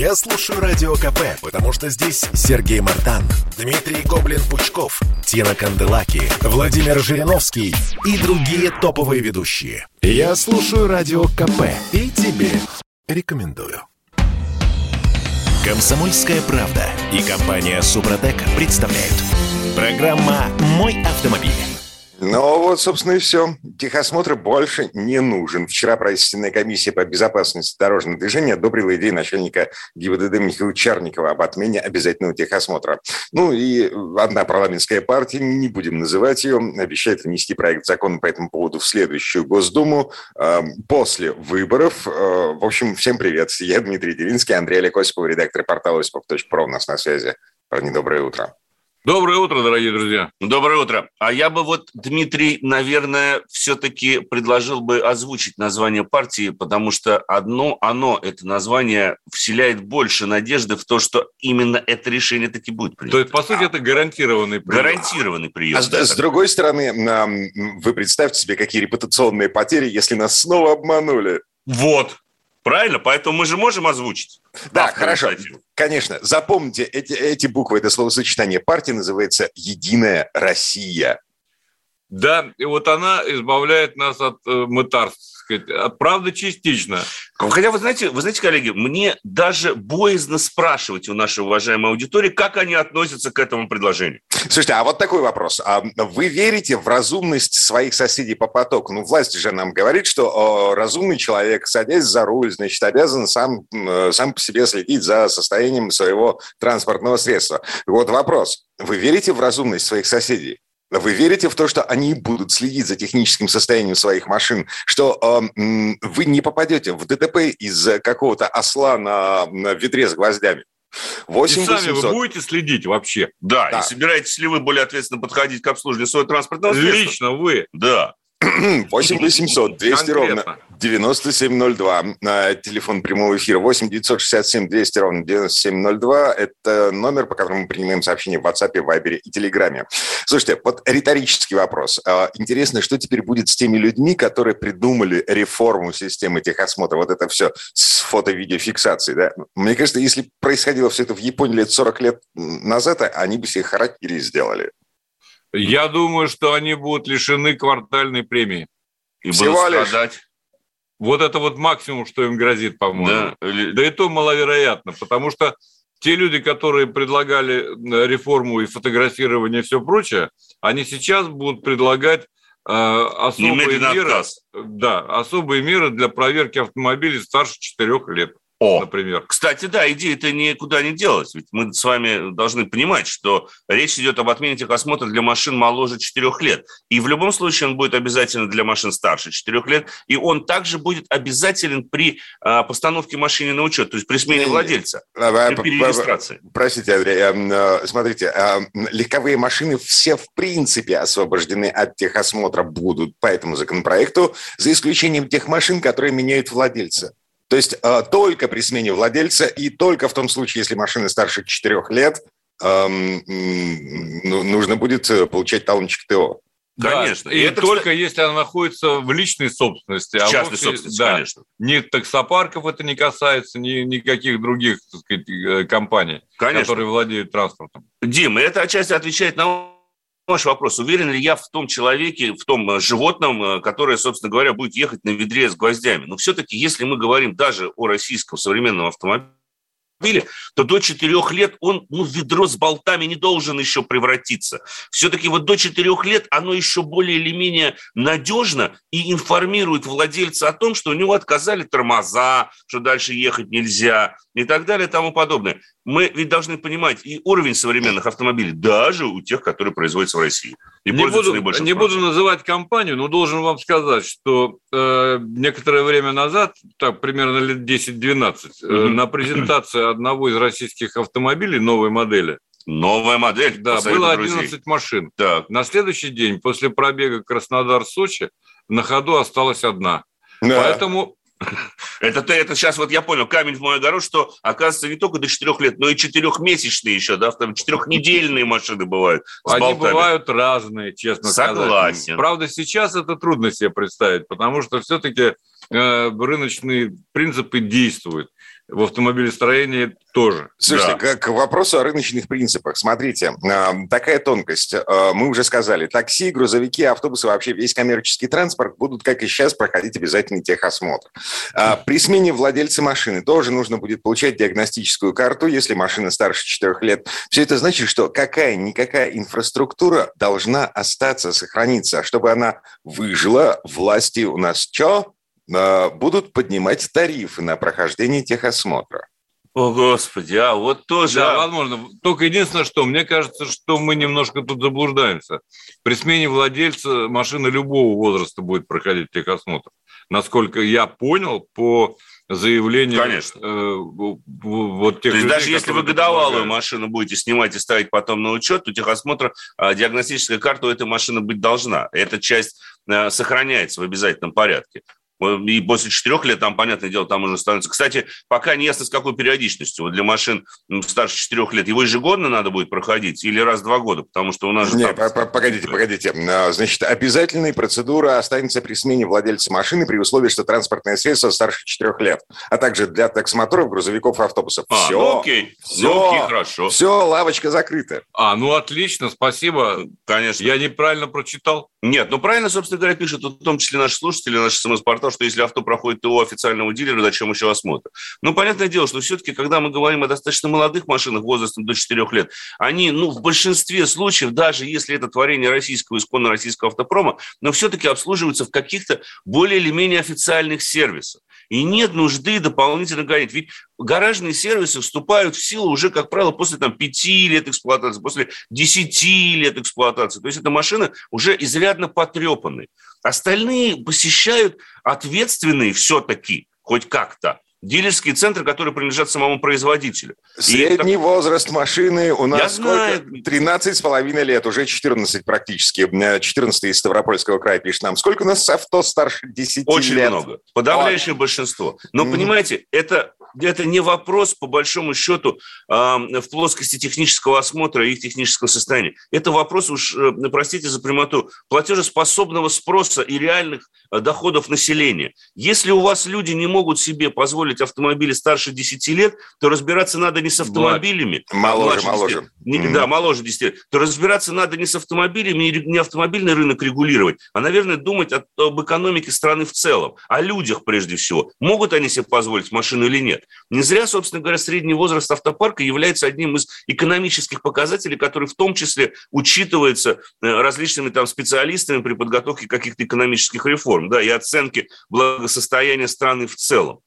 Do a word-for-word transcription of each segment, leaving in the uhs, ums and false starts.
Я слушаю Радио КП, потому что здесь Сергей Мартан, Дмитрий Гоблин-Пучков, Тина Канделаки, Владимир Жириновский и другие топовые ведущие. Я слушаю Радио КП и тебе рекомендую. «Комсомольская правда» и компания «Супротек» представляют. Программа «Мой автомобиль». Ну вот, собственно, и все. Техосмотр больше не нужен. Вчера правительственная комиссия по безопасности дорожного движения одобрила идею начальника ГИБДД Михаила Черникова об отмене обязательного техосмотра. Ну и одна парламентская партия, не будем называть ее, обещает внести проект закона по этому поводу в следующую Госдуму э, после выборов. Э, в общем, всем привет. Я Дмитрий Делинский, Андрей Осипов, редактор портала Осипов точка про у нас на связи. Парни, доброе утро. Доброе утро, дорогие друзья. Доброе утро. А я бы вот, Дмитрий, наверное, все-таки предложил бы озвучить название партии, потому что одно оно, это название, вселяет больше надежды в то, что именно это решение таки будет принято. То есть, по сути, а, это гарантированный прием. Гарантированный прием. А да, с, с другой стороны, вы представьте себе, какие репутационные потери, если нас снова обманули. Вот. Правильно? Поэтому мы же можем озвучить. Да, хорошо. Статью. Конечно. Запомните, эти, эти буквы, это словосочетание. Партия называется «Единая Россия». Да, и вот она избавляет нас от э, мытарств, так сказать. Правда, частично. Хотя, вы знаете, вы знаете, коллеги, мне даже боязно спрашивать у нашей уважаемой аудитории, как они относятся к этому предложению. Слушайте, а вот такой вопрос. А вы верите в разумность своих соседей по потоку? Ну, власть же нам говорит, что разумный человек, садясь за руль, значит, обязан сам, сам по себе следить за состоянием своего транспортного средства. Вот вопрос. Вы верите в разумность своих соседей? Вы верите в то, что они будут следить за техническим состоянием своих машин, что э, вы не попадете в ДТП из-за какого-то осла на, на ведре с гвоздями? восемь тысяч восемьсот. И сами вы будете следить вообще? Да, да. И собираетесь ли вы более ответственно подходить к обслуживанию своего транспортного средства? Лично вы? Да. восемь восемьсот двести ровно девяносто семь ноль два. Телефон прямого эфира восемь девятьсот шестьдесят семь двести ровно девяносто семь ноль два. Это номер, по которому мы принимаем сообщения в WhatsApp, Viber и Telegram. Слушайте, вот риторический вопрос. Интересно, что теперь будет с теми людьми, которые придумали реформу системы техосмотра? Вот это все с фото-видеофиксацией. Да? Мне кажется, если происходило все это в Японии лет сорок лет назад, они бы себе харакири сделали. Я думаю, что они будут лишены квартальной премии. И всего будут страдать. Лишь. Вот это вот максимум, что им грозит, по-моему. Да. Да и то маловероятно, потому что те люди, которые предлагали реформу и фотографирование и все прочее, они сейчас будут предлагать э, особые, меры, да, особые меры для проверки автомобилей старше четырех лет. О, например. Кстати, да, идея-то никуда не делась. Ведь мы с вами должны понимать, что речь идет об отмене техосмотра для машин моложе четырех лет. И в любом случае он будет обязателен для машин старше четырех лет. И он также будет обязателен при а, постановке машины на учет, то есть при смене владельца, при перерегистрации. Простите, Андрей, смотрите, легковые машины все в принципе освобождены от техосмотра будут по этому законопроекту, за исключением тех машин, которые меняют владельца. То есть э, только при смене владельца и только в том случае, если машина старше четырех лет, э, э, нужно будет получать талончик ТО. Да, конечно. И, и это только кстати... если она находится в личной собственности. В а частной вовсе, собственности, да, конечно. Ни таксопарков это не касается, ни никаких других, так сказать, компаний, конечно, которые владеют транспортом. Дима, это отчасти отвечает на... Ваш вопрос. Уверен ли я в том человеке, в том животном, которое, собственно говоря, будет ехать на ведре с гвоздями? Но все-таки, если мы говорим даже о российском современном автомобиле, то до четырёх лет он, ну, ведро с болтами не должен еще превратиться. Все-таки вот до четырёх лет оно еще более или менее надежно и информирует владельца о том, что у него отказали тормоза, что дальше ехать нельзя и так далее и тому подобное. Мы ведь должны понимать и уровень современных автомобилей, даже у тех, которые производятся в России. И не буду, не буду называть компанию, но должен вам сказать, что э, некоторое время назад, так, примерно лет десять-двенадцать, mm-hmm. э, на презентации mm-hmm. одного из российских автомобилей новой модели. Новая модель? Да, было одиннадцать машин. Так. На следующий день, после пробега Краснодар-Сочи, на ходу осталась одна. Да. Поэтому... Это, это сейчас вот я понял, камень в мой огород, что оказывается не только до четырех лет, но и четырехмесячные еще, да, там четырехнедельные машины бывают. Они бывают разные, честно сказать. Согласен. Правда, сейчас это трудно себе представить, потому что все-таки э, рыночные принципы действуют. в автомобилестроении тоже. Слушайте, да. К вопросу о рыночных принципах. Смотрите, такая тонкость. Мы уже сказали, такси, грузовики, автобусы, вообще весь коммерческий транспорт будут, как и сейчас, проходить обязательный техосмотр. При смене владельца машины тоже нужно будет получать диагностическую карту, если машина старше четырех лет. Все это значит, что какая-никакая инфраструктура должна остаться, сохраниться. Чтобы она выжила, власти у нас что? Будут поднимать тарифы на прохождение техосмотра. О, Господи, а вот тоже, да. а возможно. Только единственное, что мне кажется, что мы немножко тут заблуждаемся. При смене владельца машина любого возраста будет проходить техосмотр. Насколько я понял, по заявлению... Конечно. Э, вот тех То есть людей, даже если вы годовалую машину будете снимать и ставить потом на учет, то техосмотр, диагностическая карта у этой машины быть должна. Эта часть э, сохраняется в обязательном порядке. И после четырех лет, там, понятное дело, там уже становится... Кстати, пока не ясно, с какой периодичностью. Вот для машин старше четырех лет его ежегодно надо будет проходить или раз в два года, потому что у нас же... Нет, там... погодите, погодите. Значит, обязательная процедура останется при смене владельца машины при условии, что транспортное средство старше четырех лет, а также для таксомоторов, грузовиков и автобусов. А, все, ну окей, все, ну окей, хорошо. Все, лавочка закрыта. А, ну отлично, спасибо. Конечно. Я неправильно прочитал. Нет, ну правильно, собственно говоря, пишут, в том числе наши слушатели, наши эс эм эс-порталы, что если авто проходит ТО официального дилера, зачем еще осмотр? Ну, понятное дело, что все-таки, когда мы говорим о достаточно молодых машинах возрастом до четырех лет, они, ну, в большинстве случаев, даже если это творение российского, исконно российского автопрома, но все-таки обслуживаются в каких-то более или менее официальных сервисах. И нет нужды дополнительно гонять. Ведь гаражные сервисы вступают в силу уже, как правило, после там, пяти лет эксплуатации, после десяти лет эксплуатации. То есть эта машина уже изрядно потрепанная. Остальные посещают ответственные все-таки, хоть как-то, дилерские центры, которые принадлежат самому производителю. Средний это... возраст машины у нас сколько? тринадцать с половиной лет, уже четырнадцать практически. четырнадцать из Ставропольского края пишет нам. Сколько у нас авто старше десяти лет? Очень много. Подавляющее вот. большинство. Но, mm. понимаете, это... Это не вопрос, по большому счету, в плоскости технического осмотра и их технического состояния. Это вопрос, уж простите за прямоту, платежеспособного спроса и реальных доходов населения. Если у вас люди не могут себе позволить автомобили старше десяти лет, то разбираться надо не с автомобилями. Моложе, моложе. Не, да, моложе десяти лет. То разбираться надо не с автомобилями, не автомобильный рынок регулировать, а, наверное, думать об экономике страны в целом, о людях прежде всего. Могут они себе позволить машину или нет? Не зря, собственно говоря, средний возраст автопарка является одним из экономических показателей, который в том числе учитывается различными там, специалистами при подготовке каких-то экономических реформ, да, и оценке благосостояния страны в целом.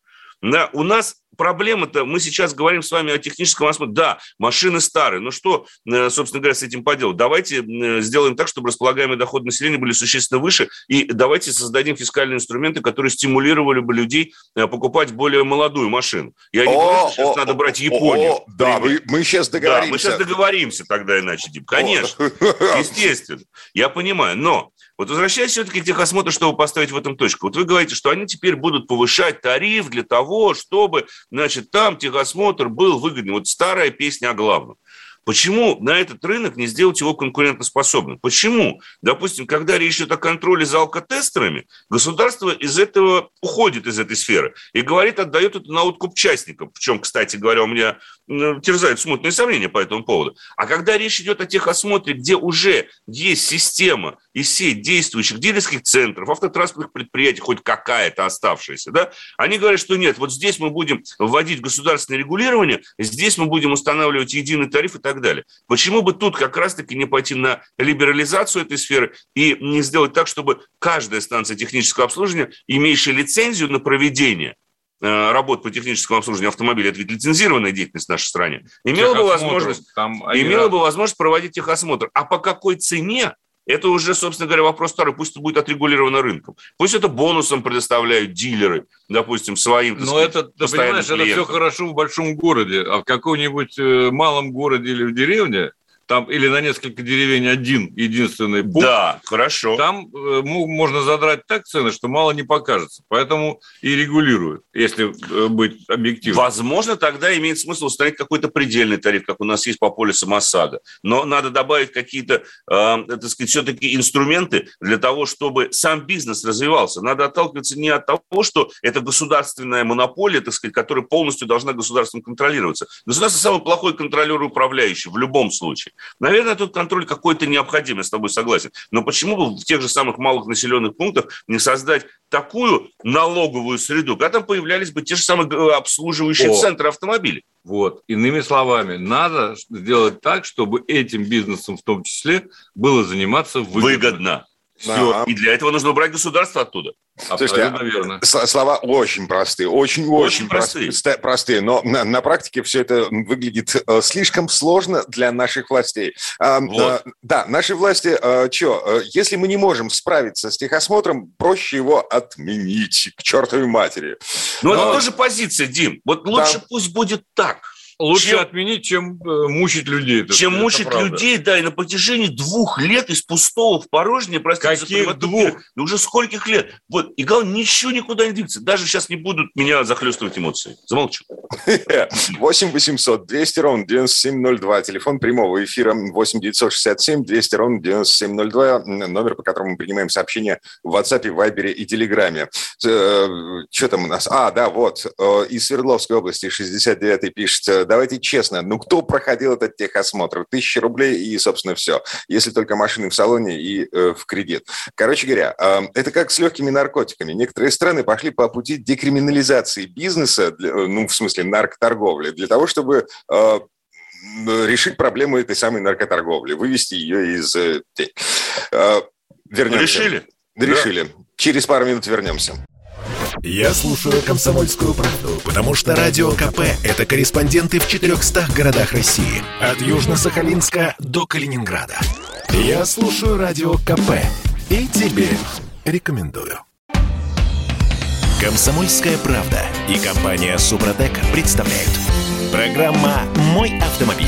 Да, у нас проблема-то, мы сейчас говорим с вами о техническом осмотре. Да, машины старые, но что, собственно говоря, с этим поделать? Давайте сделаем так, чтобы располагаемые доходы населения были существенно выше, и давайте создадим фискальные инструменты, которые стимулировали бы людей покупать более молодую машину. Я не говорю, что сейчас надо брать Японию. Да, мы сейчас договоримся. Да, мы сейчас договоримся тогда иначе, Дим. Конечно, естественно. Я понимаю, но... Вот возвращаясь все-таки к техосмотру, чтобы поставить в этом точку. Вот вы говорите, что они теперь будут повышать тариф для того, чтобы, значит, там техосмотр был выгоден. Вот старая песня о главном. Почему на этот рынок не сделать его конкурентоспособным? Почему? Допустим, когда речь идет о контроле за алкотестерами, государство из этого уходит, из этой сферы, и говорит, отдает это на откуп частникам. Причем, кстати говоря, у меня терзают смутные сомнения по этому поводу. А когда речь идет о техосмотре, где уже есть система и сеть действующих дилерских центров, автотранспортных предприятий, хоть какая-то оставшаяся, да, они говорят, что нет, вот здесь мы будем вводить государственное регулирование, здесь мы будем устанавливать единый тариф и так далее. И так далее. Почему бы тут как раз-таки не пойти на либерализацию этой сферы и не сделать так, чтобы каждая станция технического обслуживания, имеющая лицензию на проведение э, работ по техническому обслуживанию автомобиля, это ведь лицензированная деятельность в нашей стране, имела бы возможность, имела бы возможность проводить техосмотр. А по какой цене? Это уже, собственно говоря, вопрос старый. Пусть это будет отрегулировано рынком. Пусть это бонусом предоставляют дилеры, допустим, своим, так сказать, постоянным клиентам. Но это, ты понимаешь, это все хорошо в большом городе. А в каком-нибудь малом городе или в деревне там или на несколько деревень один единственный пункт. Да, хорошо. Там э, можно задрать так цены, что мало не покажется. Поэтому и регулируют, если э, быть объективным. Возможно, тогда имеет смысл установить какой-то предельный тариф, как у нас есть по полису ОСАГО. Но надо добавить какие-то, э, так сказать, все-таки инструменты для того, чтобы сам бизнес развивался. Надо отталкиваться не от того, что это государственная монополия, так сказать, которая полностью должна государством контролироваться. Государство самый плохой контролер и управляющий в любом случае. Наверное, тут контроль какой-то необходим, я с тобой согласен. Но почему бы в тех же самых малых населенных пунктах не создать такую налоговую среду, когда там появлялись бы те же самые обслуживающие О. центры автомобилей? Вот. Иными словами, надо сделать так, чтобы этим бизнесом в том числе было заниматься выгодно. выгодно. Все. Да. И для этого нужно убрать государство оттуда. Абсолютно Слушайте, верно. Слова очень простые, очень-очень простые. простые, но на, на практике все это выглядит слишком сложно для наших властей. Вот. Да, наши власти, что, если мы не можем справиться с техосмотром, проще его отменить, к чертовой матери. Но, но это тоже позиция, Дим. Вот лучше там... пусть будет так. Лучше чем, отменить, чем э, мучить людей. Чем это мучить правда. людей, да, и на протяжении двух лет из пустого в порожнее, простите, каких двух? Ну, уже скольких лет? Вот, и главное, ничего никуда не двигается. Даже сейчас не будут меня захлестывать эмоции. Замолчу. восемь восемьсот двести ровно девяносто семь ноль два. Телефон прямого эфира восемь девятьсот шестьдесят семь двести ровно девяносто семь ноль два. Номер, по которому мы принимаем сообщения в WhatsApp, Viber и Telegram. Что там у нас? А, да, вот. Из Свердловской области шестьдесят девятый пишет... Давайте честно, ну кто проходил этот техосмотр? Тысяча рублей и, собственно, все. Если только машины в салоне и э, в кредит. Короче говоря, э, это как с легкими наркотиками. Некоторые страны пошли по пути декриминализации бизнеса, для, ну, в смысле, наркоторговли, для того, чтобы э, решить проблему этой самой наркоторговли, вывести ее из... Э, э, вернемся. Решили? Да. Решили. Через пару минут вернемся. Я слушаю «Комсомольскую правду», потому что «Радио КП» — это корреспонденты в четырехстах городах России. От Южно-Сахалинска до Калининграда. Я слушаю «Радио КП» и тебе рекомендую. «Комсомольская правда» и компания «Супротек» представляют. Программа «Мой автомобиль».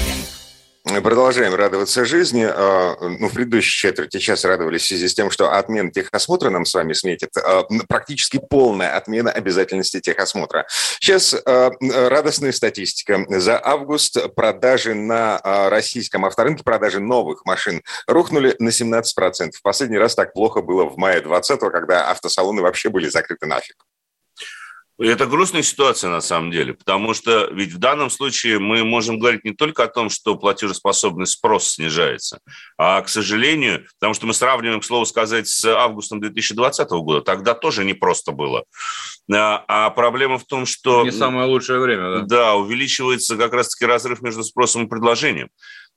Продолжаем радоваться жизни. Ну, в предыдущей четверти сейчас радовались в связи с тем, что отмена техосмотра нам с вами сметит. Практически полная отмена обязательности техосмотра. Сейчас радостная статистика. За август продажи на российском авторынке, продажи новых машин рухнули на семнадцать процентов. В последний раз так плохо было в мае двадцатого, когда автосалоны вообще были закрыты нафиг. Это грустная ситуация на самом деле, потому что ведь в данном случае мы можем говорить не только о том, что платежеспособность спрос снижается, а, к сожалению, потому что мы сравниваем, к слову сказать, с августом две тысячи двадцатого года, тогда тоже непросто было. А проблема в том, что... Не самое лучшее время, да? Да, увеличивается как раз-таки разрыв между спросом и предложением.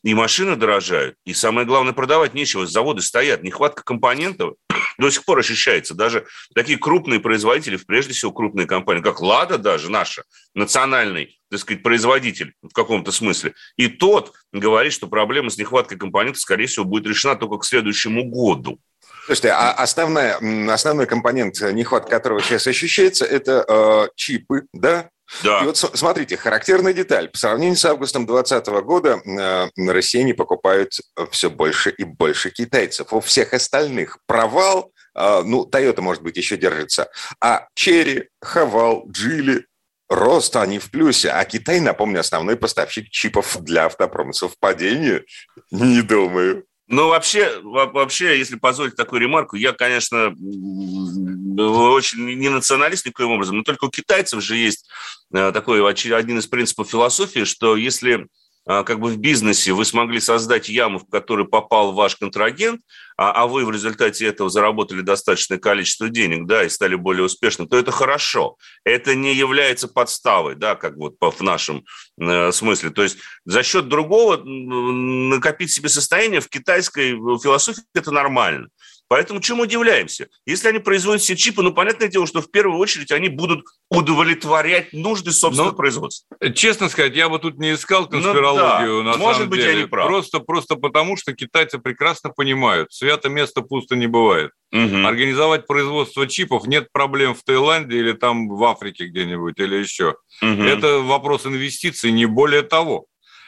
И машины дорожают, и самое главное, продавать нечего, заводы стоят, нехватка компонентов до сих пор ощущается. Даже такие крупные производители, прежде всего крупные компании, как «Лада» даже, наша, национальный, так сказать, производитель в каком-то смысле, и тот говорит, что проблема с нехваткой компонентов, скорее всего, будет решена только к следующему году. Слушайте, а основная, основной компонент, нехватка которого сейчас ощущается, это э, чипы, да? Да. И вот смотрите, характерная деталь. По сравнению с августом двадцатого года э, россияне покупают все больше и больше китайцев. У всех остальных провал, э, ну, Toyota, может быть, еще держится, а Cherry, Haval, Geely, рост они в плюсе. А Китай, напомню, основной поставщик чипов для автопромысла. Совпадение? Не думаю. Ну, вообще, вообще, если позволить такую ремарку, я, конечно, очень не националист никаким образом, но только у китайцев же есть такой один из принципов философии, что если как бы в бизнесе вы смогли создать яму, в которую попал ваш контрагент, а, а вы в результате этого заработали достаточное количество денег, да, и стали более успешным, то это хорошо. Это не является подставой, да, как вот в нашем э, смысле. То есть за счет другого накопить себе состояние в китайской философии это нормально. Поэтому чему удивляемся? Если они производят все чипы, ну, понятное дело, что в первую очередь они будут удовлетворять нужды собственного Но, производства. Честно сказать, я бы тут не искал конспирологию, ну, да. на Может самом быть, деле. Я не прав. Просто, просто потому, что китайцы прекрасно понимают, свято место пусто не бывает. Угу. Организовать производство чипов нет проблем в Таиланде или там в Африке где-нибудь, или еще. Угу. Это вопрос инвестиций, не более того.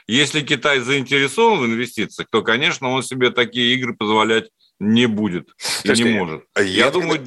Если Китай заинтересован в инвестициях, то, конечно, он себе такие игры позволять не будет и не может. Я думаю...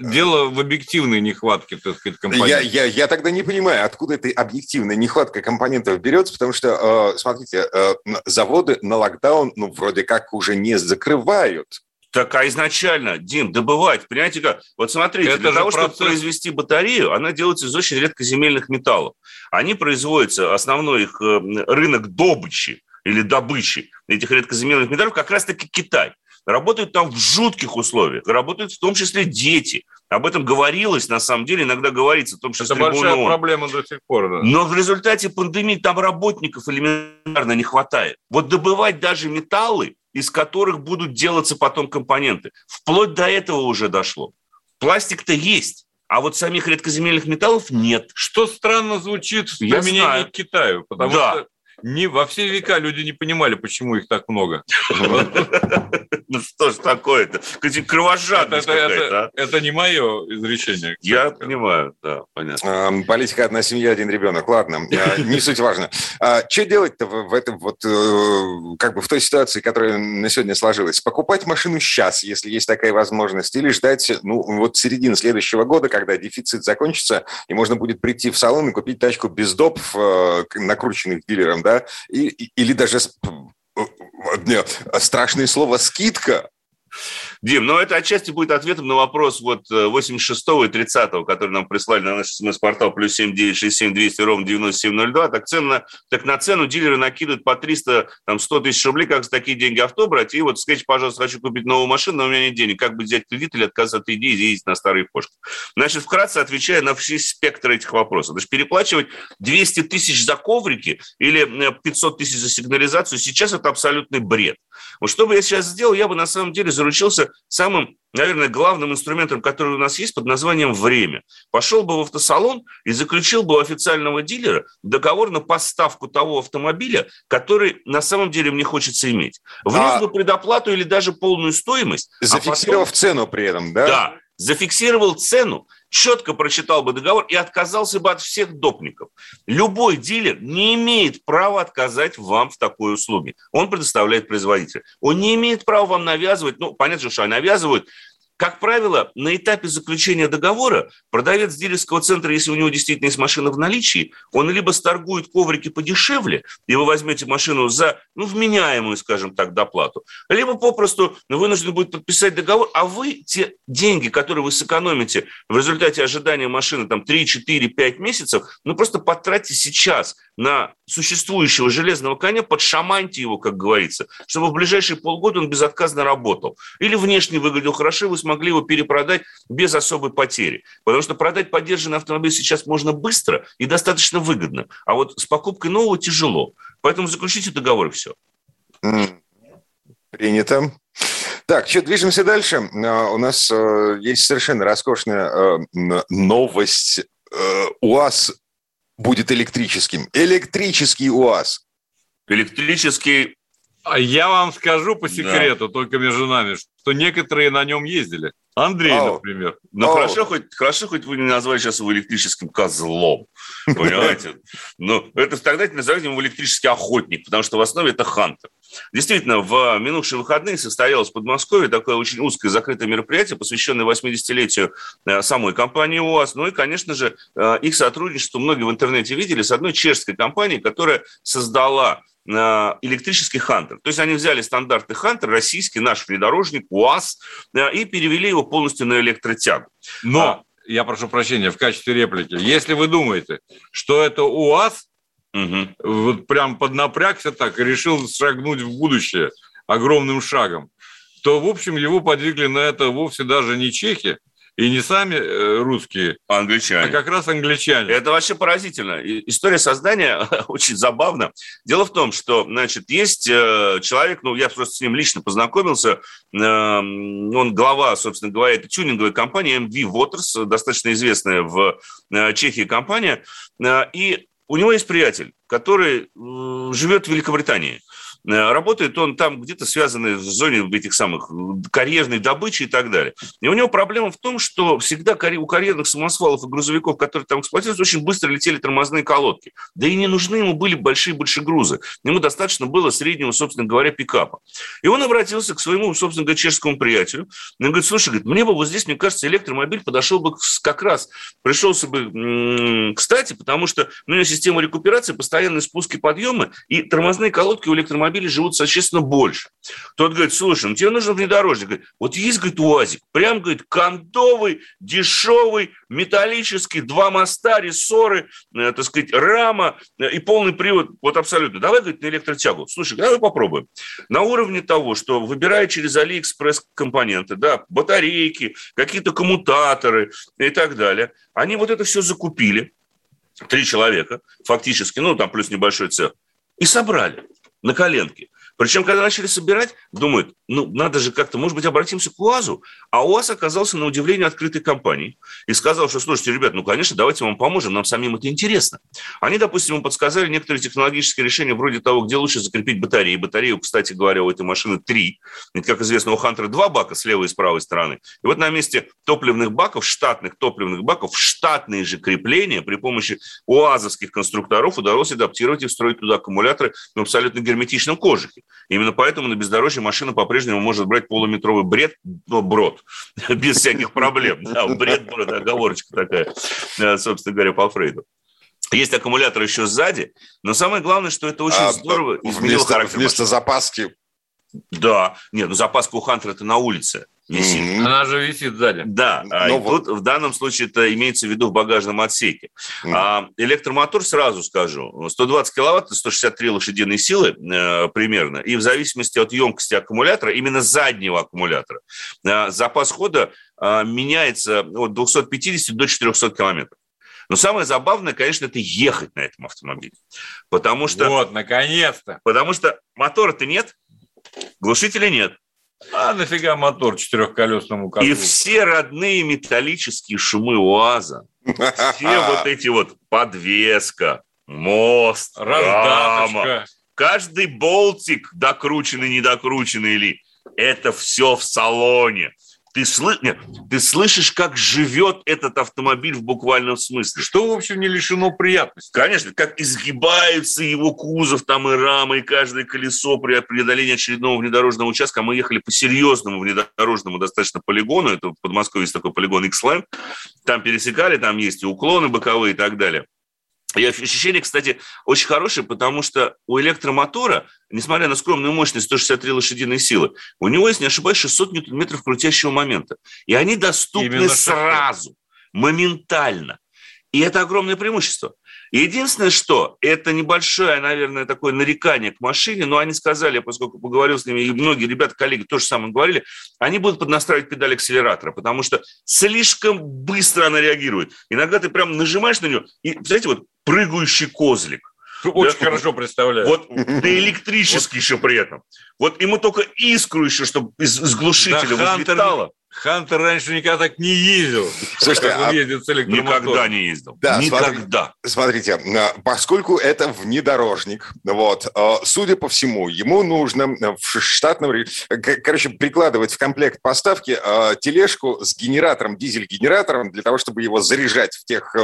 Дело в объективной нехватке, так сказать, компонентов. Я, я, я тогда не понимаю, откуда эта объективная нехватка компонентов берется, потому что, э, смотрите, э, заводы на локдаун, ну, вроде как уже не закрывают. Так, а изначально, Дим, добывать, понимаете как? Вот смотрите, это для того, процесс... чтобы произвести батарею, она делается из очень редкоземельных металлов. Они производятся, основной их рынок добычи или добычи этих редкоземельных металлов как раз-таки Китай. Работают там в жутких условиях, работают в том числе дети. Об этом говорилось, на самом деле, иногда говорится, в том числе... Это большая проблема до сих пор, да. Но в результате пандемии там работников элементарно не хватает. Вот добывать даже металлы, из которых будут делаться потом компоненты, вплоть до этого уже дошло. Пластик-то есть, а вот самих редкоземельных металлов нет. Что странно звучит в применении к Китаю, потому да. что... Не, во все века люди не понимали, почему их так много. Ну что ж такое-то? Кровожадность какая-то. Это не мое изречение. Я понимаю, да, понятно. Политика одна семья, один ребенок. Ладно, не суть важно. Что делать-то в этом вот, как бы в той ситуации, которая на сегодня сложилась? Покупать машину сейчас, если есть такая возможность, или ждать, ну, вот середины следующего года, когда дефицит закончится, и можно будет прийти в салон и купить тачку без допов, накрученных дилером, да? Да? И, и, или даже страшное слово «скидка». Дим, ну это отчасти будет ответом на вопрос вот восемьдесят шестого и тридцатого, который нам прислали на наш смс-портал плюс семь девять шесть семь двести ровно девяносто семь ноль два. Так, цену, так на цену дилеры накидывают по триста, там, сто тысяч рублей, как за такие деньги авто брать. И вот скажите, пожалуйста, хочу купить новую машину, но у меня нет денег. Как бы взять кредит или отказаться от идеи и ездить на старые пошки? Значит, вкратце отвечая на весь спектр этих вопросов. Значит, переплачивать двести тысяч за коврики или пятьсот тысяч за сигнализацию сейчас это абсолютный бред. Вот что бы я сейчас сделал, я бы на самом деле заручился самым, наверное, главным инструментом, который у нас есть, под названием «время». Пошел бы в автосалон и заключил бы у официального дилера договор на поставку того автомобиля, который на самом деле мне хочется иметь. Внес а... бы предоплату или даже полную стоимость. Зафиксировав а потом... цену при этом, да? Да, зафиксировал цену, четко прочитал бы договор и отказался бы от всех допников. Любой дилер не имеет права отказать вам в такой услуге. Он предоставляет производителя. Он не имеет права вам навязывать, ну, понятно, что они навязывают. Как правило, на этапе заключения договора продавец дилерского центра, если у него действительно есть машина в наличии, он либо сторгует коврики подешевле, и вы возьмете машину за, ну, вменяемую, скажем так, доплату, либо попросту вынужден будет подписать договор, а вы те деньги, которые вы сэкономите в результате ожидания машины там, три, четыре, пять месяцев, ну, просто потратьте сейчас на существующего железного коня, подшаманьте его, как говорится, чтобы в ближайшие полгода он безотказно работал. Или внешне выглядел хорошо, вы могли его перепродать без особой потери. Потому что продать подержанный автомобиль сейчас можно быстро и достаточно выгодно. А вот с покупкой нового тяжело. Поэтому заключите договор и все. Принято. Так, что, движемся дальше. У нас есть совершенно роскошная новость. УАЗ будет электрическим. Электрический УАЗ. Электрический. Я вам скажу по секрету, да. только между нами, что некоторые на нем ездили. Андрей, Ау. например. Ну, хорошо хоть, хорошо, хоть вы не назвали сейчас его электрическим козлом, понимаете? Но это тогда называют его электрический охотник, потому что в основе это Хантер. Действительно, в минувшие выходные состоялось в Подмосковье такое очень узкое закрытое мероприятие, посвященное восьмидесятилетию самой компании УАЗ, ну и, конечно же, их сотрудничество многие в интернете видели с одной чешской компанией, которая создала электрический «Хантер». То есть они взяли стандартный «Хантер», российский, наш внедорожник, УАЗ, и перевели его полностью на электротягу. Но, а. я прошу прощения, в качестве реплики, если вы думаете, что это УАЗ, угу. вот прям поднапрягся так и решил шагнуть в будущее огромным шагом, то, в общем, его подвигли на это вовсе даже не чехи, и не сами русские, англичане. А как раз англичане. Это вообще поразительно. История создания очень забавна. Дело в том, что, значит, есть человек, ну, я просто с ним лично познакомился, он глава, собственно говоря, этой тюнинговой компании эм ви Waters, достаточно известная в Чехии компания, и у него есть приятель, который живет в Великобритании. Работает он там где-то связанный в зоне этих самых карьерной добычи и так далее. И у него проблема в том, что всегда у карьерных самосвалов и грузовиков, которые там эксплуатируются, очень быстро летели тормозные колодки. Да и не нужны ему были большие-большие грузы. Ему достаточно было среднего, собственно говоря, пикапа. И он обратился к своему, собственно говоря, чешскому приятелю. Он говорит, слушай, говорит, мне бы вот здесь, мне кажется, электромобиль подошел бы как раз, пришелся бы м-м, кстати, потому что у него система рекуперации, постоянные спуски, подъемы, и тормозные колодки у электромобилей живут, существенно, больше. Тот говорит, слушай, ну тебе нужен внедорожник. Говорит, вот есть, говорит, УАЗик, прям, говорит, кондовый, дешевый, металлический, два моста, рессоры, э, так сказать, рама э, и полный привод, вот абсолютно. Давай, говорит, на электротягу. Слушай, давай попробуем. На уровне того, что выбирая через AliExpress компоненты, да, батарейки, какие-то коммутаторы и так далее, они вот это все закупили, три человека фактически, ну там плюс небольшой цех, и собрали на коленке. Причем, когда начали собирать, думают, ну, надо же как-то, может быть, обратимся к УАЗу. А УАЗ оказался, на удивление, открытой компанией. И сказал, что, слушайте, ребят, ну, конечно, давайте вам поможем, нам самим это интересно. Они, допустим, им подсказали некоторые технологические решения, вроде того, где лучше закрепить батареи. Батарею, кстати говоря, у этой машины три. Ведь, как известно, у Хантера два бака с левой и с правой стороны. И вот на месте топливных баков, штатных топливных баков, штатные же крепления при помощи УАЗовских конструкторов удалось адаптировать и встроить туда аккумуляторы в абсолютно герметичном кожухе. Именно поэтому на бездорожье машина по-прежнему может брать полуметровый бред, ну, брод, без всяких проблем. Да, бред, брод, оговорочка такая, собственно говоря, по Фрейду. Есть аккумулятор еще сзади, но самое главное, что это очень а, здорово изменило характер. Вместо запаски? Да. Нет, ну запаска у Хантера-то на улице. Mm-hmm. Она же висит сзади. Да, no, и вот. Тут в данном случае это имеется в виду в багажном отсеке. Mm-hmm. А электромотор, сразу скажу, сто двадцать киловатт, сто шестьдесят три лошадиные силы э, примерно, и в зависимости от емкости аккумулятора, именно заднего аккумулятора, э, запас хода э, меняется от двухсот пятидесяти до четырехсот километров. Но самое забавное, конечно, это ехать на этом автомобиле. Потому что... Вот, наконец-то! Потому что мотора-то нет, глушителя нет. А нафига мотор четырехколесному котлу? И все родные металлические шумы УАЗа, все вот эти вот подвеска, мост, раздаточка, каждый болтик, докрученный, недокрученный ли, это все в салоне. Ты, слы... Нет, ты слышишь, как живет этот автомобиль в буквальном смысле. Что, в общем, не лишено приятности. Конечно, как изгибается его кузов, там и рама, и каждое колесо при преодолении очередного внедорожного участка. Мы ехали по серьезному внедорожному достаточно полигону. Это в Подмосковье есть такой полигон X-Land. Там пересекали, там есть и уклоны боковые и так далее. И ощущение, кстати, очень хорошее, потому что у электромотора, несмотря на скромную мощность сто шестьдесят три лошадиные силы, у него, если не ошибаюсь, шестьсот ньютон-метров крутящего момента. И они доступны именно сразу, моментально. И это огромное преимущество. Единственное, что это небольшое, наверное, такое нарекание к машине, но они сказали, поскольку поговорил с ними, и многие ребята, коллеги тоже самое говорили, они будут поднастраивать педаль акселератора, потому что слишком быстро она реагирует. Иногда ты прям нажимаешь на нее, и, представляете, вот прыгающий козлик. Очень да, хорошо представляю. Вот, да, электрический еще при этом. Вот ему только искру еще, чтобы из, из глушителя да, взлетало. Хантер... Хантер раньше никогда так не ездил. Слушайте, а... ездит с электромотором. Никогда не ездил. Да, никогда. Смотрите, поскольку это внедорожник, вот, судя по всему, ему нужно в штатном... Короче, прикладывать в комплект поставки тележку с генератором, дизель-генератором, для того, чтобы его заряжать в тех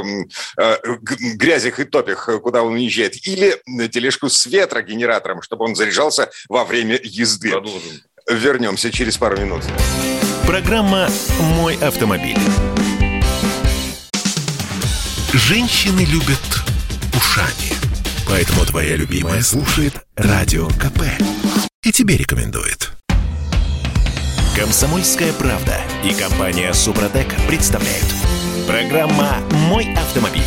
грязях и топях, куда он уезжает. Или тележку с ветрогенератором, чтобы он заряжался во время езды. Продолжим. Вернемся через пару минут. Программа «Мой автомобиль». Женщины любят ушами. Поэтому твоя любимая слушает Радио КП. И тебе рекомендует. «Комсомольская правда» и компания «Супротек» представляют. Программа «Мой автомобиль».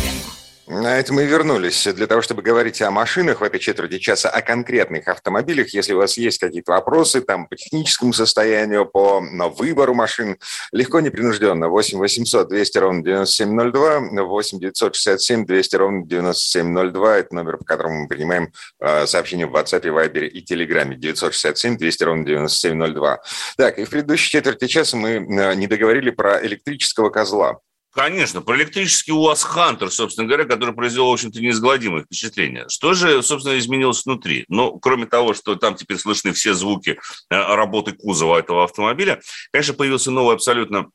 На это мы вернулись. Для того, чтобы говорить о машинах в этой четверти часа, о конкретных автомобилях, если у вас есть какие-то вопросы там, по техническому состоянию, по выбору машин, легко, непринужденно. восемь восемьсот двести ровно девяносто семь ноль два, восемь девятьсот шестьдесят семь двести ровно девяносто семь ноль два. Это номер, по которому мы принимаем э, сообщения в WhatsApp, Viber и Telegram. девятьсот шестьдесят семь двести ровно девяносто семь ноль два. Так, и в предыдущей четверти часа мы э, не договорили про электрического козла. Конечно, про электрический УАЗ «Хантер», собственно говоря, который произвел, в общем-то, неизгладимое впечатление. Что же, собственно, изменилось внутри? Ну, кроме того, что там теперь слышны все звуки работы кузова этого автомобиля, конечно, появился новый абсолютно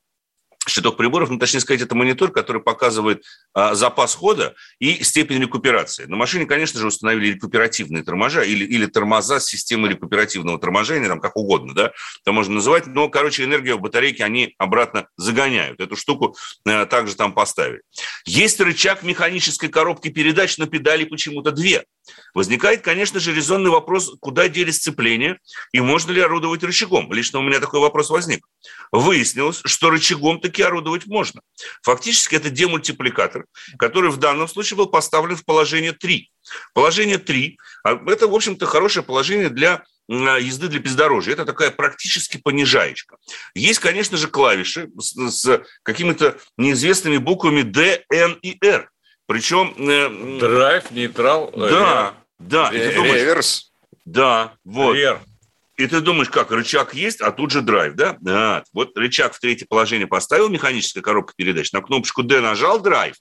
щиток приборов, ну, точнее сказать, это монитор, который показывает а, запас хода и степень рекуперации. На машине, конечно же, установили рекуперативные торможа или, или тормоза с системой рекуперативного торможения, там как угодно, да, это можно называть, но, короче, энергию в батарейке они обратно загоняют. Эту штуку а, также там поставили. Есть рычаг механической коробки передач, на педали почему-то две. Возникает, конечно же, резонный вопрос, куда дели сцепление и можно ли орудовать рычагом. Лично у меня такой вопрос возник. Выяснилось, что рычагом таки орудовать можно. Фактически это демультипликатор, который в данном случае был поставлен в положение три. Положение три – это, в общем-то, хорошее положение для езды для бездорожья. Это такая практически понижаечка. Есть, конечно же, клавиши с какими-то неизвестными буквами Д, Н и Р. Причем... Э, драйв, нейтрал, да, да. Э, э, думаешь, реверс. Да, вот. Рер. И ты думаешь, как, рычаг есть, а тут же драйв, да? Да. Вот рычаг в третье положение поставил, механическая коробка передач, на кнопочку «Д» нажал, драйв,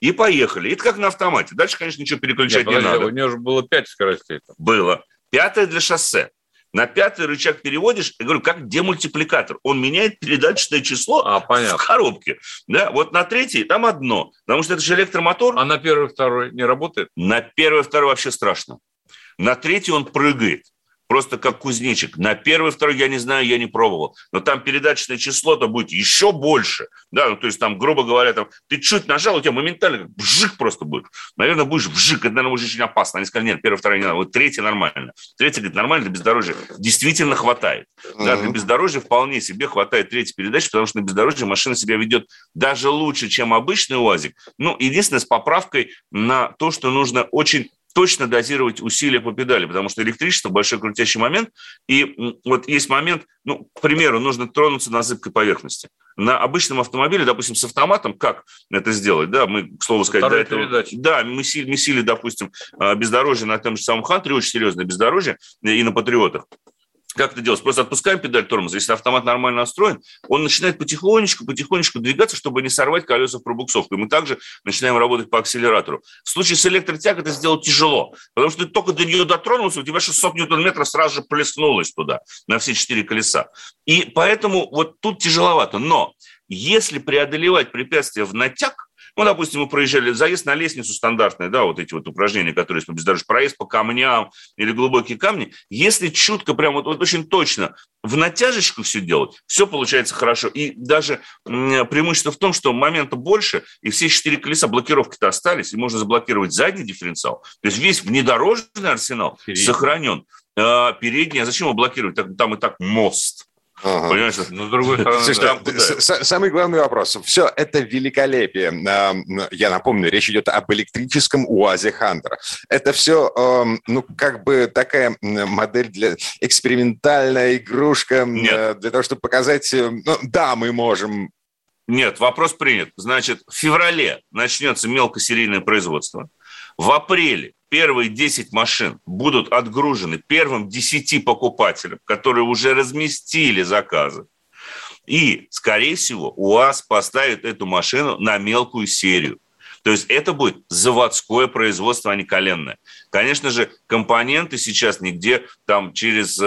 и поехали. Это как на автомате. Дальше, конечно, ничего переключать Нет, не подожди, надо. У него же было пять скоростей. Было. Пятое для шоссе. На пятый рычаг переводишь, я говорю, как демультипликатор. Он меняет передаточное число а, в коробке. Да, вот на третий там одно, потому что это же электромотор. А на первый, второй не работает? На первый, второй вообще страшно. На третий он прыгает, просто как кузнечик. На первый, второй я не знаю, я не пробовал. Но там передаточное число-то будет еще больше. Да, ну, то есть там, грубо говоря, там, ты чуть нажал, у тебя моментально вжик просто будет. Наверное, будешь вжик. Это, наверное, уже очень опасно. Они сказали, нет, первый, второй не надо. Вот третий нормально. Третий, говорит, нормально, для бездорожья действительно хватает. Uh-huh. Да, для бездорожья вполне себе хватает третьей передачи, потому что на бездорожье машина себя ведет даже лучше, чем обычный УАЗик. Ну, единственное, с поправкой на то, что нужно очень... точно дозировать усилия по педали, потому что электричество – большой крутящий момент. И вот есть момент, ну, к примеру, нужно тронуться на зыбкой поверхности. На обычном автомобиле, допустим, с автоматом, как это сделать? Да, мы, к слову сказать, до этого, передача. Да, мы сили, мы сили, допустим, бездорожье на том же самом «Хантере», очень серьезное бездорожье, и на «Патриотах». Как это делать? Просто отпускаем педаль тормоза. Если автомат нормально настроен, он начинает потихонечку-потихонечку двигаться, чтобы не сорвать колеса в пробуксовку. И мы также начинаем работать по акселератору. В случае с электротягой это сделать тяжело, потому что ты только до нее дотронулся, у тебя шестьсот ньютон-метров сразу же плеснулось туда, на все четыре колеса. И поэтому вот тут тяжеловато. Но если преодолевать препятствия в натяг, ну, допустим, мы проезжали заезд на лестницу стандартный, да, вот эти вот упражнения, которые есть по бездорожью, проезд по камням или глубокие камни. Если чутко, прям вот, вот очень точно в натяжечку все делать, все получается хорошо. И даже м- преимущество в том, что момента больше, и все четыре колеса блокировки-то остались, и можно заблокировать задний дифференциал. То есть весь внедорожный арсенал передний. Сохранен. А, передний, а зачем его блокировать? Так, там и так мост. Ага. Понимаешь, ну, с другой стороны, Слушай, да, там, с- самый главный вопрос. Все это великолепие. Я напомню, речь идет об электрическом УАЗе «Хантер». Это все, ну, как бы такая модель для экспериментальная игрушка. Нет. Для того, чтобы показать, ну, да, мы можем. Нет, вопрос принят. Значит, в феврале начнется мелкосерийное производство. В апреле первые десять машин будут отгружены первым десяти покупателям, которые уже разместили заказы. И, скорее всего, УАЗ поставит эту машину на мелкую серию. То есть это будет заводское производство, а не коленное. Конечно же, компоненты сейчас нигде там через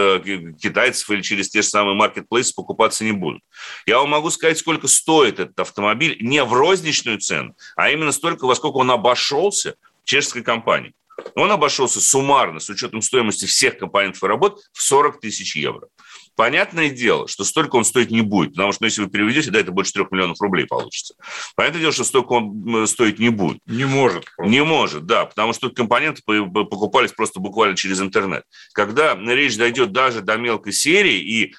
китайцев или через те же самые маркетплейсы покупаться не будут. Я вам могу сказать, сколько стоит этот автомобиль не в розничную цену, а именно столько, во сколько он обошелся чешской компании. Он обошелся суммарно, с учетом стоимости всех компонентов и работ, в сорок тысяч евро. Понятное дело, что столько он стоить не будет, потому что, ну, если вы переведете, да, это больше трех миллионов рублей получится. Понятное дело, что столько он стоить не будет. Не может. Просто. Не может, да, потому что компоненты покупались просто буквально через интернет. Когда речь дойдет даже до мелкой серии, и,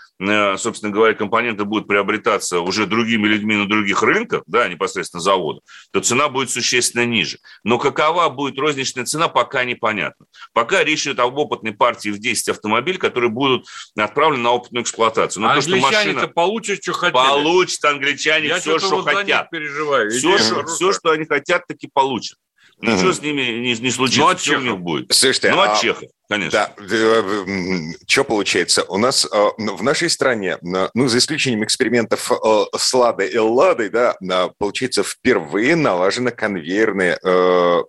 собственно говоря, компоненты будут приобретаться уже другими людьми на других рынках, да, непосредственно завода, то цена будет существенно ниже. Но какова будет розничная цена, пока непонятно. Пока речь идет об опытной партии в десять автомобилей, которые будут отправлены на опытную эксплуатацию. Но а то, что машина получит, что хотят. Получат англичане Я все, что вот хотят. Все, что, все, что они хотят, таки получат. Ничего угу. с ними не, не случится, ну, все у них будет. Слушайте, ну, от а... чехов. Конечно. Да. Что получается? У нас в нашей стране, ну, за исключением экспериментов с Ладой и Ладой, да, получается, впервые налажено конвейерное,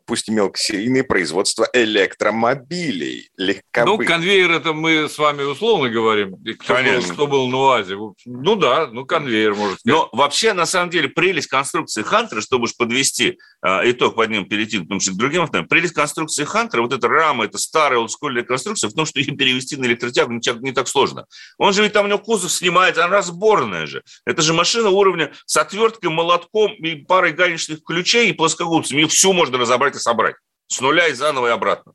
пусть и мелкосерийное, производство электромобилей. Легковых. Ну, конвейер это мы с вами условно говорим. Кто, Конечно. Был, кто был на УАЗе? Ну да, ну конвейер, может быть. Но вообще, на самом деле, прелесть конструкции Хантера, чтобы уж подвести итог под ним, перейти потому что к другим автомобилям, прелесть конструкции Хантера, вот эта рама, это старая олдскульная конструкция в том, что ее перевести на электротягу не так сложно. Он же ведь там у него кузов снимается, она разборная же. Это же машина уровня с отверткой, молотком и парой гаечных ключей и плоскогубцами. Ее всю можно разобрать и собрать. С нуля и заново и обратно.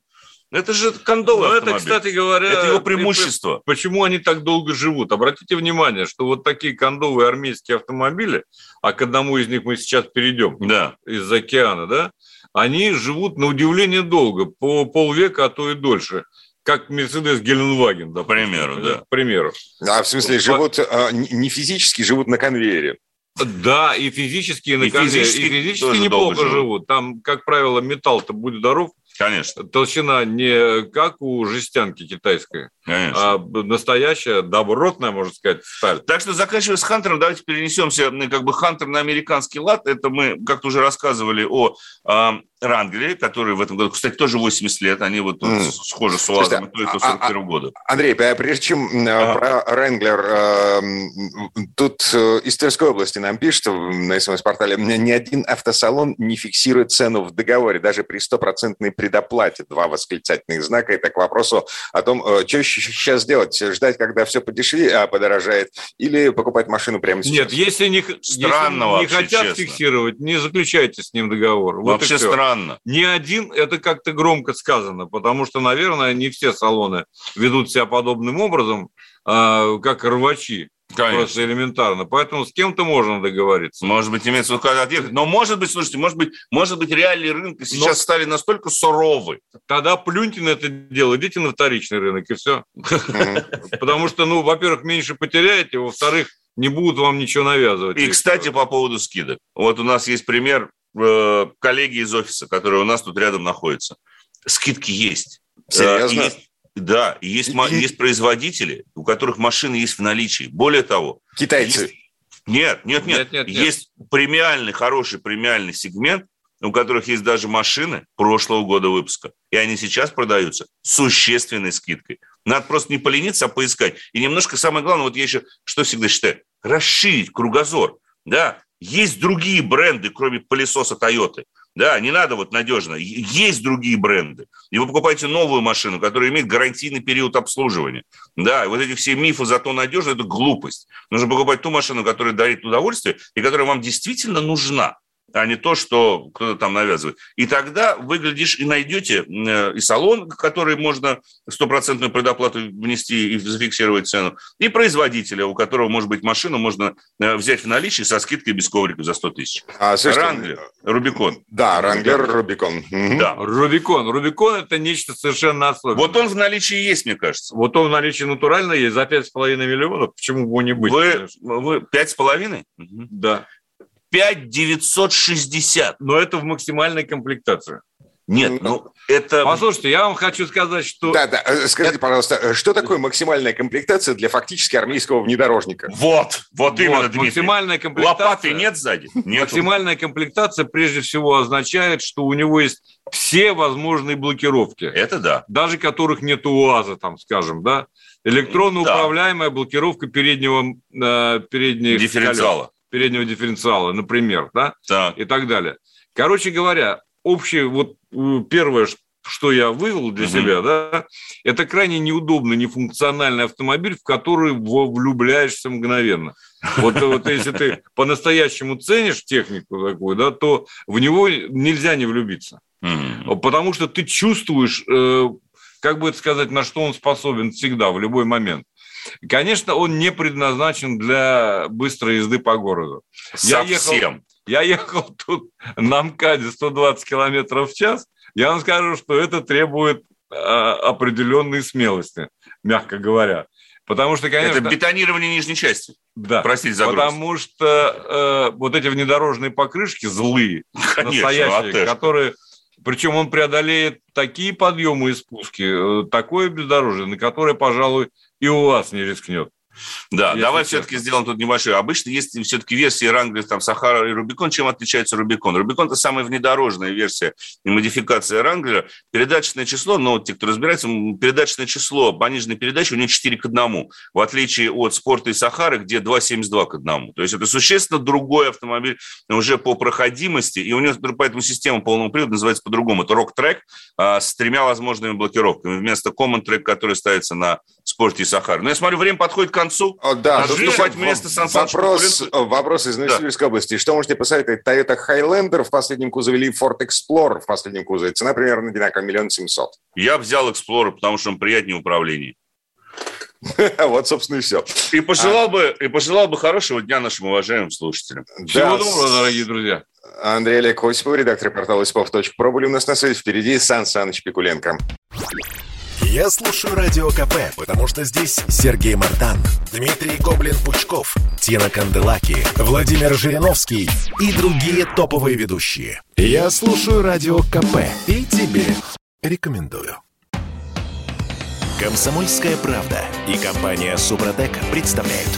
Это же кондовый автомобиль. Это, кстати говоря, это его преимущество. Почему они так долго живут? Обратите внимание, что вот такие кондовые армейские автомобили, а к одному из них мы сейчас перейдем, да. Из океана, да? Они живут, на удивление, долго, по полвека, а то и дольше. Как Мерседес Геленваген, да, к примеру, да. К примеру. А, в смысле, живут а, не физически, живут на конвейере. Да, и физически, и на и конвейере. Физически и физически неплохо живут. живут. Там, как правило, металл-то будет здоров. Конечно. Толщина не как у жестянки китайской, Конечно. А настоящая, добротная, можно сказать, сталь. Так что, заканчивая с Хантером, давайте перенесемся, как бы, Хантер на американский лад. Это мы как-то уже рассказывали о э, Wrangler, который в этом году, кстати, тоже восемьдесят лет. Они вот mm. схожи с УАЗом, и то, и то сорок первого года. Андрей, прежде чем а. про Wrangler, э, тут из Тверской области нам пишут на СМС-портале, ни один автосалон не фиксирует цену в договоре, даже при сто процентов при доплате. Два восклицательных знака. Это к вопросу о том, что сейчас делать. Ждать, когда все подешевле, а подорожает, или покупать машину прямо сейчас? Нет, если не, странно, если не вообще, хотят честно. Фиксировать, не заключайте с ним договор. Вот вообще странно. Ни один, это как-то громко сказано, потому что, наверное, не все салоны ведут себя подобным образом, как рвачи. Конечно. Просто элементарно. Поэтому с кем-то можно договориться. Может быть, имеется в виду, когда отъехать. Но, может быть, слушайте, может быть, может быть реалии рынка сейчас Но... стали настолько суровы. Тогда плюньте на это дело, идите на вторичный рынок, и все. Потому что, ну, во-первых, меньше потеряете, во-вторых, не будут вам ничего навязывать. И, кстати, по поводу скидок. Вот у нас есть пример коллеги из офиса, которые у нас тут рядом находятся. Скидки есть. Серьезно? Да, и есть, и... есть производители, у которых машины есть в наличии. Более того... Китайцы? Есть... Нет, нет, нет, нет, нет. Есть нет. премиальный, хороший премиальный сегмент, у которых есть даже машины прошлого года выпуска. И они сейчас продаются с существенной скидкой. Надо просто не полениться, а поискать. И немножко самое главное, вот я еще что всегда считаю, расширить кругозор. Да, есть другие бренды, кроме пылесоса Toyota. Да, не надо вот надежно. Есть другие бренды. И вы покупаете новую машину, которая имеет гарантийный период обслуживания. Да, вот эти все мифы «зато надежно» – это глупость. Нужно покупать ту машину, которая дарит удовольствие и которая вам действительно нужна, а не то, что кто-то там навязывает. И тогда вы, глядишь, и найдете и салон, который можно стопроцентную предоплату внести и зафиксировать цену, и производителя, у которого, может быть, машину можно взять в наличии со скидкой без ковриков за сто тысяч. А, Wrangler, Рубикон. Да, Wrangler, Рубикон. Да. Рубикон. Рубикон – это нечто совершенно особенное. Вот он в наличии есть, мне кажется. Вот он в наличии натурально есть за пять с половиной миллионов. Почему бы его не быть? Вы, вы пять с половиной? Да. пять тысяч девятьсот шестьдесят. Но это в максимальной комплектации. Нет, ну это... Послушайте, я вам хочу сказать, что... Да, да, скажите, это... пожалуйста, что такое максимальная комплектация для фактически армейского внедорожника? Вот, вот, вот именно, Дмитрий. Максимальная комплектация... Лопаты нет сзади? Нет. Максимальная комплектация прежде всего означает, что у него есть все возможные блокировки. Это да. Даже которых нет у УАЗа, там, скажем, да? Электронно да. управляемая блокировка переднего... Э, передних Дифференциала. Колес. переднего дифференциала, например, да, да, и так далее. Короче говоря, общее, вот первое, что я вывел для угу. себя, да, это крайне неудобный, нефункциональный автомобиль, в который влюбляешься мгновенно. Вот, вот если ты по-настоящему ценишь технику такую, да, то в него нельзя не влюбиться. Угу. Потому что ты чувствуешь, как бы это сказать, на что он способен всегда, в любой момент. Конечно, он не предназначен для быстрой езды по городу. Совсем. Я ехал, я ехал тут на МКАДе сто двадцать километров в час. Я вам скажу, что это требует э, определенной смелости, мягко говоря. Потому что, конечно... Это бетонирование нижней части. Да. Простите за грубость. Потому что э, вот эти внедорожные покрышки злые, конечно, настоящие, а которые... Причем он преодолеет такие подъемы и спуски, такое бездорожье, на которое, пожалуй, и УАЗ не рискнет. Да, Если давай честно. все-таки сделаем тут небольшой. Обычно есть все-таки версии Wrangler, там, Сахара и Рубикон. Чем отличается Рубикон? Рубикон – это самая внедорожная версия и модификация Wrangler. Передаточное число, ну, те, кто разбирается, передаточное число пониженной передачи у нее четыре к одному, в отличие от Спорта и Сахары, где два целых семьдесят два сотых к одному. То есть это существенно другой автомобиль уже по проходимости, и у него поэтому система полного привода называется по-другому. Это рок-трек а, с тремя возможными блокировками вместо common-трек, который ставится на Спорте и Сахаре. Но я смотрю, время подходит к концу. Да, вместо вопрос, вопрос из Новосибирской да. области. Что можете посоветовать? Toyota Highlander в последнем кузове или Ford Explorer в последнем кузове? Цена примерно одинаковая, миллион семьсот. Я взял Explorer, потому что он приятнее в управлении. Вот, собственно, и все. И пожелал, а... бы, и пожелал бы хорошего дня нашим уважаемым слушателям. Да. Всего доброго, дорогие друзья. Андрей Олег Осипов, редактор портала Осипов точка про. Были у нас на связи. Впереди Сан Саныч Пикуленко. Я слушаю Радио КП, потому что здесь Сергей Мартан, Дмитрий Гоблин-Пучков, Тина Канделаки, Владимир Жириновский и другие топовые ведущие. Я слушаю Радио КП и тебе рекомендую. «Комсомольская правда» и компания «Супротек» представляют.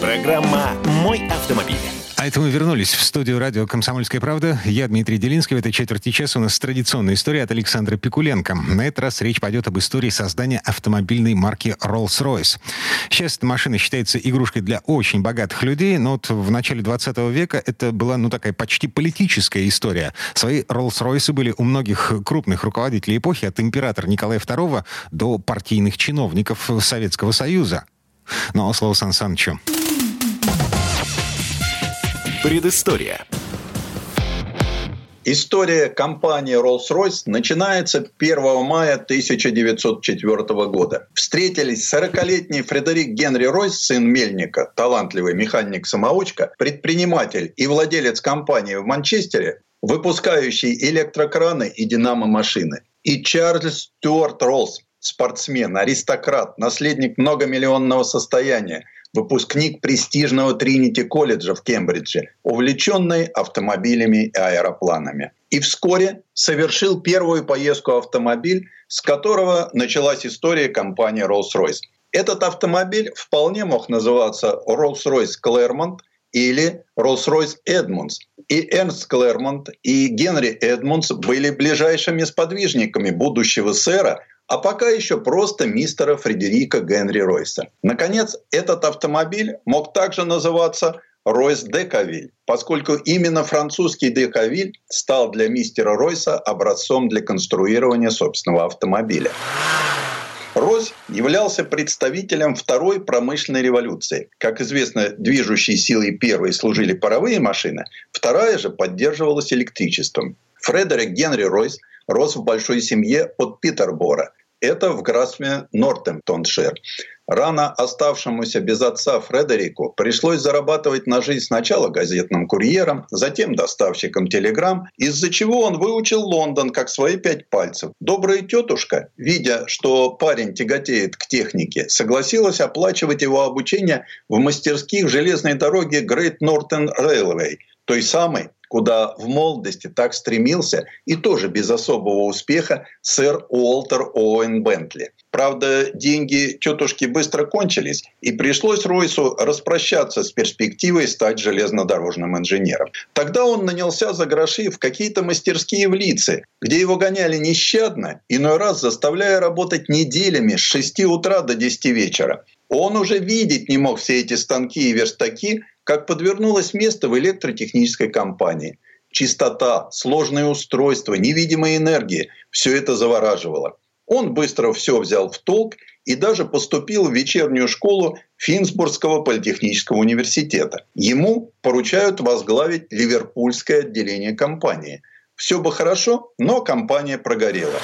Программа «Мой автомобиль». А это мы вернулись в студию радио «Комсомольская правда». Я Дмитрий Делинский. В этой четверти часа у нас традиционная история от Александра Пикуленко. На этот раз речь пойдет об истории создания автомобильной марки Rolls-Royce. Сейчас эта машина считается игрушкой для очень богатых людей, но вот в начале двадцатого века это была, ну, такая почти политическая история. Свои Rolls-Royce были у многих крупных руководителей эпохи, от императора Николая Второго до партийных чиновников Советского Союза. Но слово Сан Санычу. Предыстория. История компании Rolls-Royce начинается первого мая тысяча девятьсот четвёртого года. Встретились сорокалетний Фредерик Генри Ройс, сын мельника, талантливый механик-самоучка, предприниматель и владелец компании в Манчестере, выпускающий электрокраны и динамо-машины, и Чарльз Стюарт Роллс, спортсмен, аристократ, наследник многомиллионного состояния, выпускник престижного Тринити-колледжа в Кембридже, увлеченный автомобилями и аэропланами. И вскоре совершил первую поездку автомобиль, с которого началась история компании Rolls-Royce. Этот автомобиль вполне мог называться Rolls-Royce Клермонт или Rolls-Royce Эдмундс. И Эрнст Клермонт, и Генри Эдмундс были ближайшими сподвижниками будущего сэра, а пока еще просто мистера Фредерика Генри Ройса. Наконец, этот автомобиль мог также называться Ройс Decauville, поскольку именно французский Decauville стал для мистера Ройса образцом для конструирования собственного автомобиля. Ройс являлся представителем второй промышленной революции. Как известно, движущей силой первой служили паровые машины, вторая же поддерживалась электричеством. Фредерик Генри Ройс рос в большой семье от Питербора. Это в графстве Нортемптоншир. Рано оставшемуся без отца Фредерику пришлось зарабатывать на жизнь сначала газетным курьером, затем доставщиком телеграмм, из-за чего он выучил Лондон как свои пять пальцев. Добрая тетушка, видя, что парень тяготеет к технике, согласилась оплачивать его обучение в мастерских железной дороги Great Northern Railway, той самой, куда в молодости так стремился и тоже без особого успеха сэр Уолтер Оуэн Бентли. Правда, деньги тетушки быстро кончились, и пришлось Ройсу распрощаться с перспективой стать железнодорожным инженером. Тогда он нанялся за гроши в какие-то мастерские в Лидсе, где его гоняли нещадно, иной раз заставляя работать неделями с шести утра до десяти вечера. Он уже видеть не мог все эти станки и верстаки, как подвернулось место в электротехнической компании. Чистота, сложные устройства, невидимая энергия – все это завораживало. Он быстро все взял в толк и даже поступил в вечернюю школу Финсбургского политехнического университета. Ему поручают возглавить ливерпульское отделение компании. Все бы хорошо, но компания прогорела.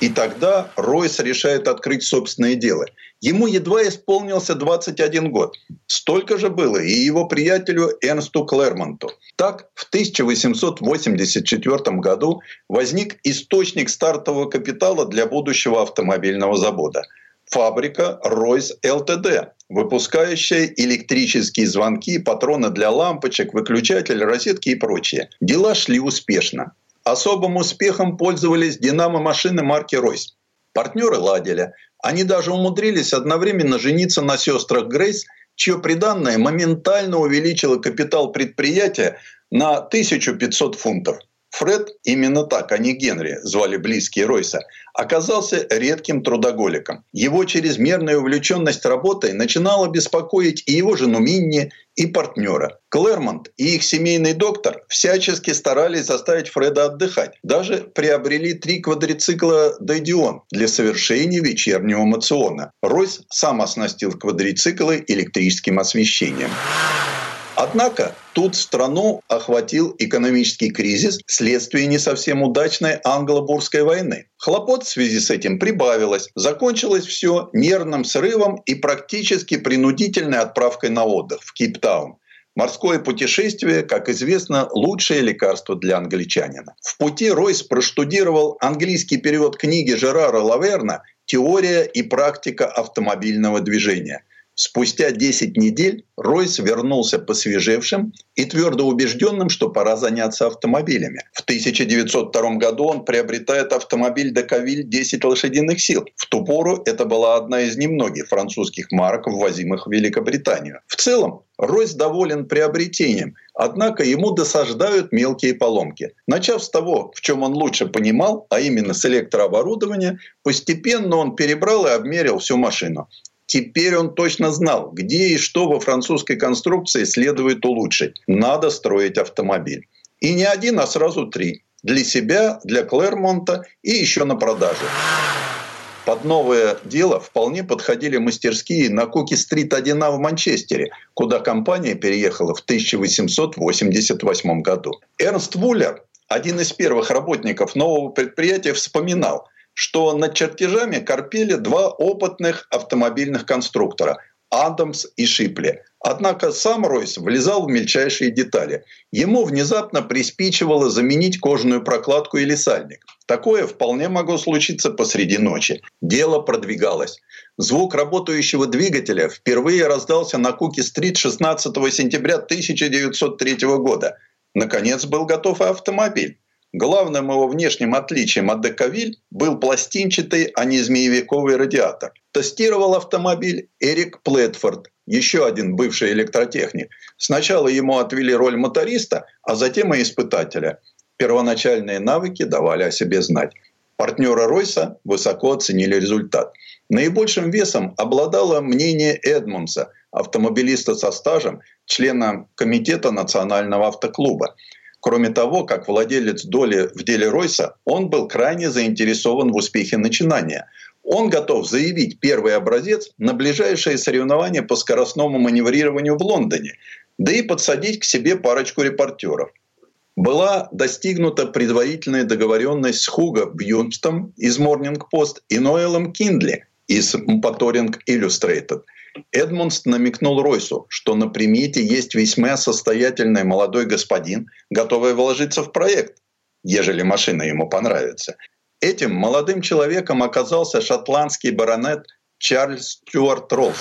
И тогда Ройс решает открыть собственное дело. Ему едва исполнился двадцать один год. Столько же было и его приятелю Эрнсту Клермонту. Так, в тысяча восемьсот восемьдесят четвёртом году возник источник стартового капитала для будущего автомобильного завода. Фабрика Ройс ЛТД, выпускающая электрические звонки, патроны для лампочек, выключатели, розетки и прочее. Дела шли успешно. Особым успехом пользовались «Динамо»-машины марки «Ройс». Партнеры ладили. Они даже умудрились одновременно жениться на сестрах Грейс, чье приданное моментально увеличило капитал предприятия на тысячу пятьсот фунтов. Фред, именно так, а не Генри, звали близкие Ройса, оказался редким трудоголиком. Его чрезмерная увлеченность работой начинала беспокоить и его жену Минни, и партнера. Клермонт и их семейный доктор всячески старались заставить Фреда отдыхать. Даже приобрели три квадрицикла «Дайдион» для совершения вечернего мациона. Ройс сам оснастил квадрициклы электрическим освещением. Однако тут страну охватил экономический кризис вследствие не совсем удачной англо-бурской войны. Хлопот в связи с этим прибавилось. Закончилось все нервным срывом и практически принудительной отправкой на отдых в Кейптаун. Морское путешествие, как известно, лучшее лекарство для англичанина. В пути Ройс проштудировал английский перевод книги Жерара Лаверна «Теория и практика автомобильного движения». Спустя десять недель Ройс вернулся посвежевшим и твердо убежденным, что пора заняться автомобилями. В тысяча девятьсот втором году он приобретает автомобиль Decauville десять лошадиных сил. В ту пору это была одна из немногих французских марок, ввозимых в Великобританию. В целом Ройс доволен приобретением, однако ему досаждают мелкие поломки. Начав с того, в чем он лучше понимал, а именно с электрооборудования, постепенно он перебрал и обмерил всю машину. Теперь он точно знал, где и что во французской конструкции следует улучшить. Надо строить автомобиль. И не один, а сразу три. Для себя, для Клермонта и еще на продажу. Под новое дело вполне подходили мастерские на Куки-стрит один А в Манчестере, куда компания переехала в тысяча восемьсот восемьдесят восьмом году. Эрнст Вуллер, один из первых работников нового предприятия, вспоминал, что над чертежами корпели два опытных автомобильных конструктора – Адамс и Шипли. Однако сам Ройс влезал в мельчайшие детали. Ему внезапно приспичивало заменить кожаную прокладку или сальник. Такое вполне могло случиться посреди ночи. Дело продвигалось. Звук работающего двигателя впервые раздался на Куки-стрит шестнадцатого сентября тысяча девятьсот третьего года. Наконец был готов и автомобиль. Главным его внешним отличием от Decauville был пластинчатый, а не змеевиковый радиатор. Тестировал автомобиль Эрик Плетфорд, еще один бывший электротехник. Сначала ему отвели роль моториста, а затем и испытателя. Первоначальные навыки давали о себе знать. Партнеры Ройса высоко оценили результат. Наибольшим весом обладало мнение Эдмундса, автомобилиста со стажем, члена комитета национального автоклуба. Кроме того, как владелец доли в деле Ройса, он был крайне заинтересован в успехе начинания. Он готов заявить первый образец на ближайшие соревнования по скоростному маневрированию в Лондоне, да и подсадить к себе парочку репортеров. Была достигнута предварительная договоренность с Хуго Бьюнстом из Morning Post и Ноэлом Киндли из Motoring Illustrated. Эдмундс намекнул Ройсу, что на примете есть весьма состоятельный молодой господин, готовый вложиться в проект, ежели машина ему понравится. Этим молодым человеком оказался шотландский баронет Чарльз Стюарт Роллс.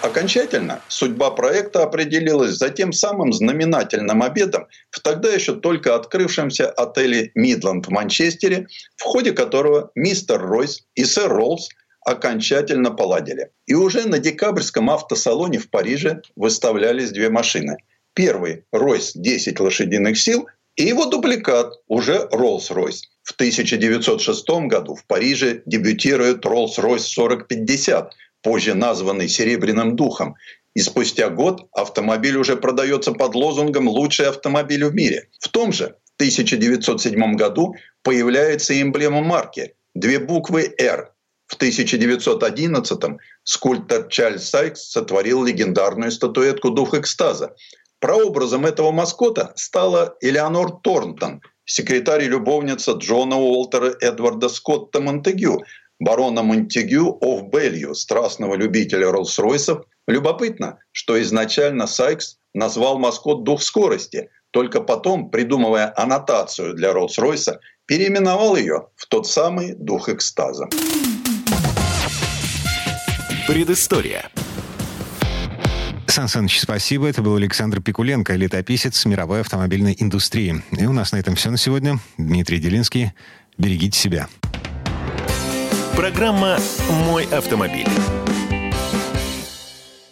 Окончательно судьба проекта определилась за тем самым знаменательным обедом в тогда еще только открывшемся отеле «Мидланд» в Манчестере, в ходе которого мистер Ройс и сэр Роллс окончательно поладили. И уже на декабрьском автосалоне в Париже выставлялись две машины. Первый – Ройс десять лошадиных сил и его дубликат, уже Rolls-Royce. В тысяча девятьсот шестом году в Париже дебютирует Rolls-Royce сорок пятьдесят, позже названный «Серебряным духом». И спустя год автомобиль уже продается под лозунгом «Лучший автомобиль в мире». В том же тысяча девятьсот седьмом году появляется эмблема марки – две буквы «Р». В тысяча девятьсот одиннадцатом скульптор Чарльз Сайкс сотворил легендарную статуэтку «Дух экстаза». Прообразом этого маскота стала Элеонор Торнтон, секретарь и любовница Джона Уолтера Эдварда Скотта Монтегю, барона Монтегю оф Белью, страстного любителя Роллс-Ройсов. Любопытно, что изначально Сайкс назвал маскот «Дух скорости», только потом, придумывая аннотацию для Роллс-Ройса, переименовал ее в тот самый «Дух экстаза». Предыстория. Сан Саныч, спасибо. Это был Александр Пикуленко, летописец мировой автомобильной индустрии. И у нас на этом все на сегодня. Дмитрий Делинский. Берегите себя. Программа «Мой автомобиль».